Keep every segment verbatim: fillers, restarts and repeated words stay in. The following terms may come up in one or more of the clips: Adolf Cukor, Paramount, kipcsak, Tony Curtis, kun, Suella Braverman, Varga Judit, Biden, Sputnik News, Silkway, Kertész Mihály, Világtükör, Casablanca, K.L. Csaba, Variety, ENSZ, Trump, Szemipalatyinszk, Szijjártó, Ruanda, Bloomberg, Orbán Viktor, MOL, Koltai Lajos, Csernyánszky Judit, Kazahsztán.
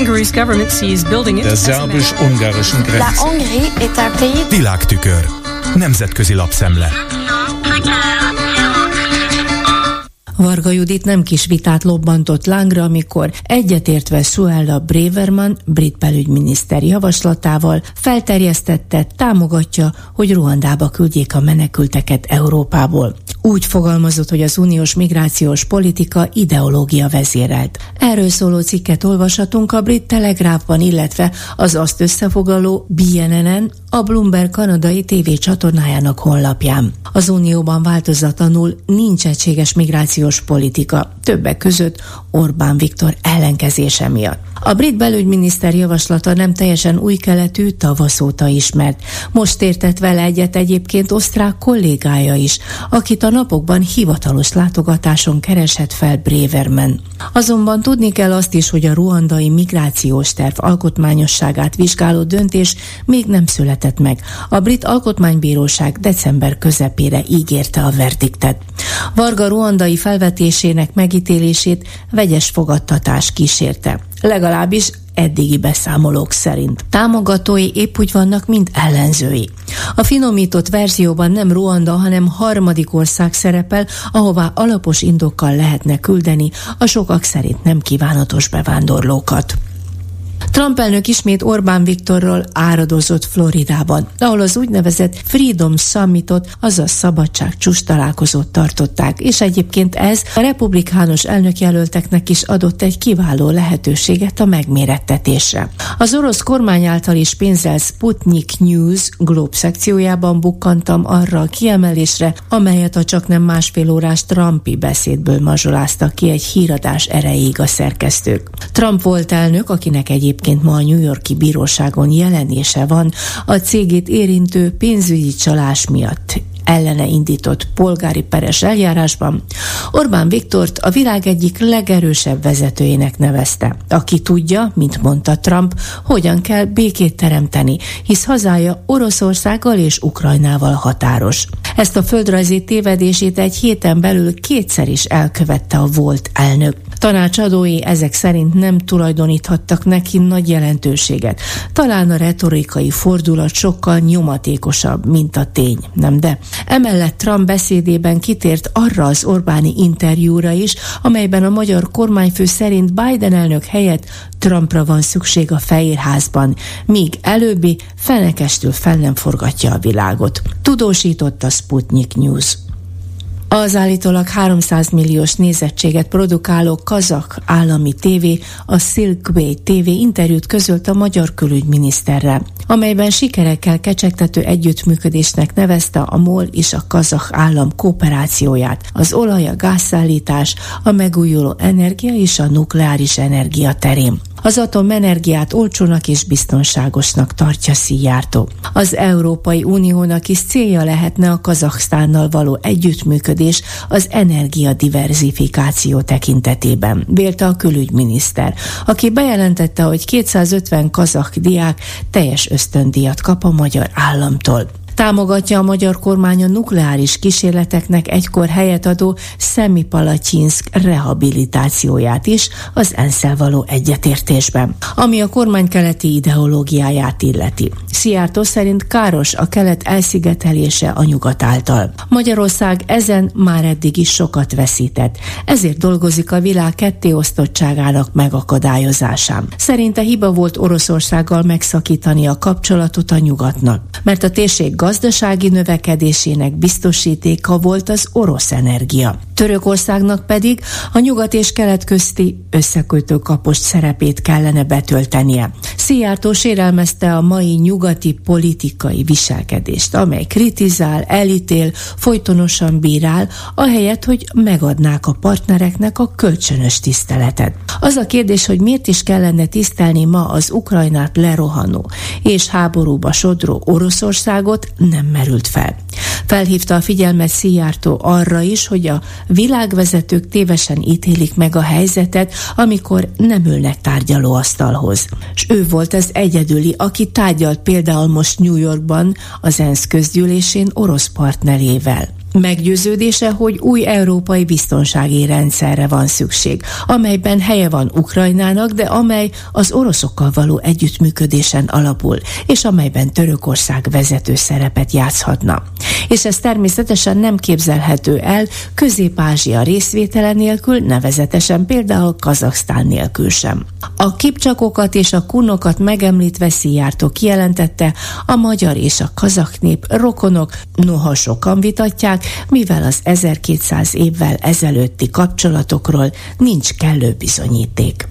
Szerb és ungarischen Grenzen. Világtükör. Nemzetközi lapszemle. Varga Judit nem kis vitát lobbantott lángra, amikor egyetértve Suella Braverman brit belügyminiszter javaslatával felterjesztette, támogatja, hogy Ruandába küldjék a menekülteket Európából. Úgy fogalmazott, hogy az uniós migrációs politika ideológia vezérelt. Erről szóló cikket olvashatunk a Brit Telegraphban, illetve az azt összefoglaló bé en en, a Bloomberg kanadai té vé csatornájának honlapján. Az unióban változatlanul nincs egységes migrációs politika, többek között Orbán Viktor ellenkezése miatt. A brit belügyminiszter javaslata nem teljesen új keletű, tavasz óta ismert. Most értett vele egyet egyébként osztrák kollégája is, akit a napokban hivatalos látogatáson keresett fel Braverman. Azonban tudni kell azt is, hogy a ruandai migrációs terv alkotmányosságát vizsgáló döntés még nem született meg. A brit alkotmánybíróság december közepére ígérte a verdiktet. Varga ruandai felvetésének megítélését vegyes fogadtatás kísérte. Legalábbis eddigi beszámolók szerint. Támogatói épp úgy vannak, mint ellenzői. A finomított verzióban nem Ruanda, hanem harmadik ország szerepel, ahová alapos indokkal lehetne küldeni a sokak szerint nem kívánatos bevándorlókat. Trump elnök ismét Orbán Viktorról áradozott Floridában, ahol az úgynevezett Freedom Summitot, azaz szabadság csúcs találkozót tartották, és egyébként ez a republikánus elnökjelölteknek is adott egy kiváló lehetőséget a megmérettetésre. Az orosz kormány által is pénzzel Sputnik News Globe szekciójában bukkantam arra a kiemelésre, amelyet a csaknem másfél órás Trumpi beszédből mazsoláztak ki egy híradás erejéig a szerkesztők. Trump volt elnök, akinek egyébként ma a New York-i bíróságon jelenése van a cégét érintő pénzügyi csalás miatt ellene indított polgári peres eljárásban, Orbán Viktort a világ egyik legerősebb vezetőjének nevezte. Aki tudja, mint mondta Trump, hogyan kell békét teremteni, hisz hazája Oroszországgal és Ukrajnával határos. Ezt a földrajzi tévedését egy héten belül kétszer is elkövette a volt elnök. Tanácsadói ezek szerint nem tulajdoníthattak neki nagy jelentőséget. Talán a retorikai fordulat sokkal nyomatékosabb, mint a tény, nem de? Emellett Trump beszédében kitért arra az Orbáni interjúra is, amelyben a magyar kormányfő szerint Biden elnök helyett Trumpra van szükség a Fehérházban, míg előbbi fenekestül fel nem forgatja a világot. Tudósította Sputnik News. Az állítólag háromszáz milliós nézettséget produkáló kazak állami tévé, a Silkway té vé interjút közölt a magyar külügyminiszterrel, amelyben sikerekkel kecsegtető együttműködésnek nevezte a MOL és a kazak állam kooperációját, az olaj, a gázszállítás, a megújuló energia és a nukleáris energia terén. Az atomenergiát olcsónak és biztonságosnak tartja Szijjártó. Az Európai Uniónak is célja lehetne a Kazahsztánnal való együttműködés az energiadiverzifikáció tekintetében, vélte a külügyminiszter, aki bejelentette, hogy kétszázötven kazah diák teljes ösztöndíjat kap a magyar államtól. Támogatja a magyar kormány a nukleáris kísérleteknek egykor helyet adó Szemipalatyinszk rehabilitációját is az ENSZ-el való egyetértésben, ami a kormány keleti ideológiáját illeti. Szijjártó szerint káros a kelet elszigetelése a nyugat által. Magyarország ezen már eddig is sokat veszített, ezért dolgozik a világ kettéosztottságának megakadályozásán. Szerinte hiba volt Oroszországgal megszakítani a kapcsolatot a nyugatnak, mert a térség gazdasági növekedésének biztosítéka volt az orosz energia. Törökországnak pedig a nyugat és kelet közti összekötő kapocs szerepét kellene betöltenie. Szijjártó sérelmezte a mai nyugati politikai viselkedést, amely kritizál, elítél, folytonosan bírál, ahelyett, hogy megadnák a partnereknek a kölcsönös tiszteletet. Az a kérdés, hogy miért is kellene tisztelni ma az Ukrajnát lerohanó és háborúba sodró Oroszországot, nem merült fel. Felhívta a figyelmet Szijjártó arra is, hogy a világvezetők tévesen ítélik meg a helyzetet, amikor nem ülnek tárgyalóasztalhoz. És ő volt az egyedüli, aki tárgyalt például most New Yorkban az ENSZ közgyűlésén orosz partnerével. Meggyőződése, hogy új európai biztonsági rendszerre van szükség, amelyben helye van Ukrajnának, de amely az oroszokkal való együttműködésen alapul, és amelyben Törökország vezető szerepet játszhatna. És ez természetesen nem képzelhető el Közép-Ázsia részvétele nélkül, nevezetesen például Kazahsztán nélkül sem. A kipcsakokat és a kunokat megemlítve Szijjártó kijelentette, a magyar és a kazah nép rokonok, noha sokan vitatják, mivel az ezerkétszáz évvel ezelőtti kapcsolatokról nincs kellő bizonyíték.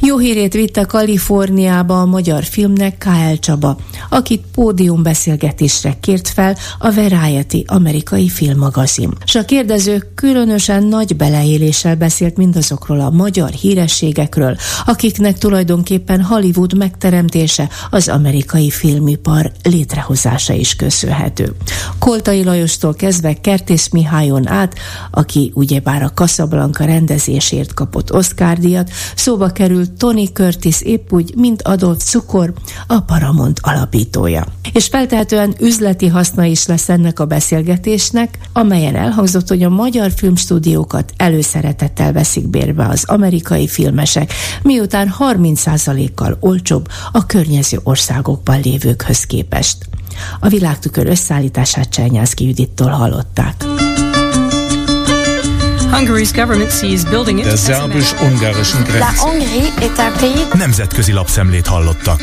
Jó hírét vitte Kaliforniába a magyar filmnek ká el Csaba, akit pódiumbeszélgetésre kért fel a Variety amerikai filmmagazin. S a kérdező különösen nagy beleéléssel beszélt mindazokról a magyar hírességekről, akiknek tulajdonképpen Hollywood megteremtése az amerikai filmipar létrehozása is köszönhető. Koltai Lajostól kezdve Kertész Mihályon át, aki ugyebár a Casablanca rendezésért kapott Oscar-díjat, szóba került Tony Curtis épp úgy, mint Adolf Cukor, a Paramount alapítója. És feltehetően üzleti haszna is lesz ennek a beszélgetésnek, amelyen elhangzott, hogy a magyar filmstúdiókat előszeretettel veszik bérbe az amerikai filmesek, miután harminc százalékkal olcsóbb a környező országokban lévőkhöz képest. A Világtükör összeállítását Csernyánszky Judittól hallották. De szerbus-ungarischen Grenze. Nemzetközi lapszemlét hallottak.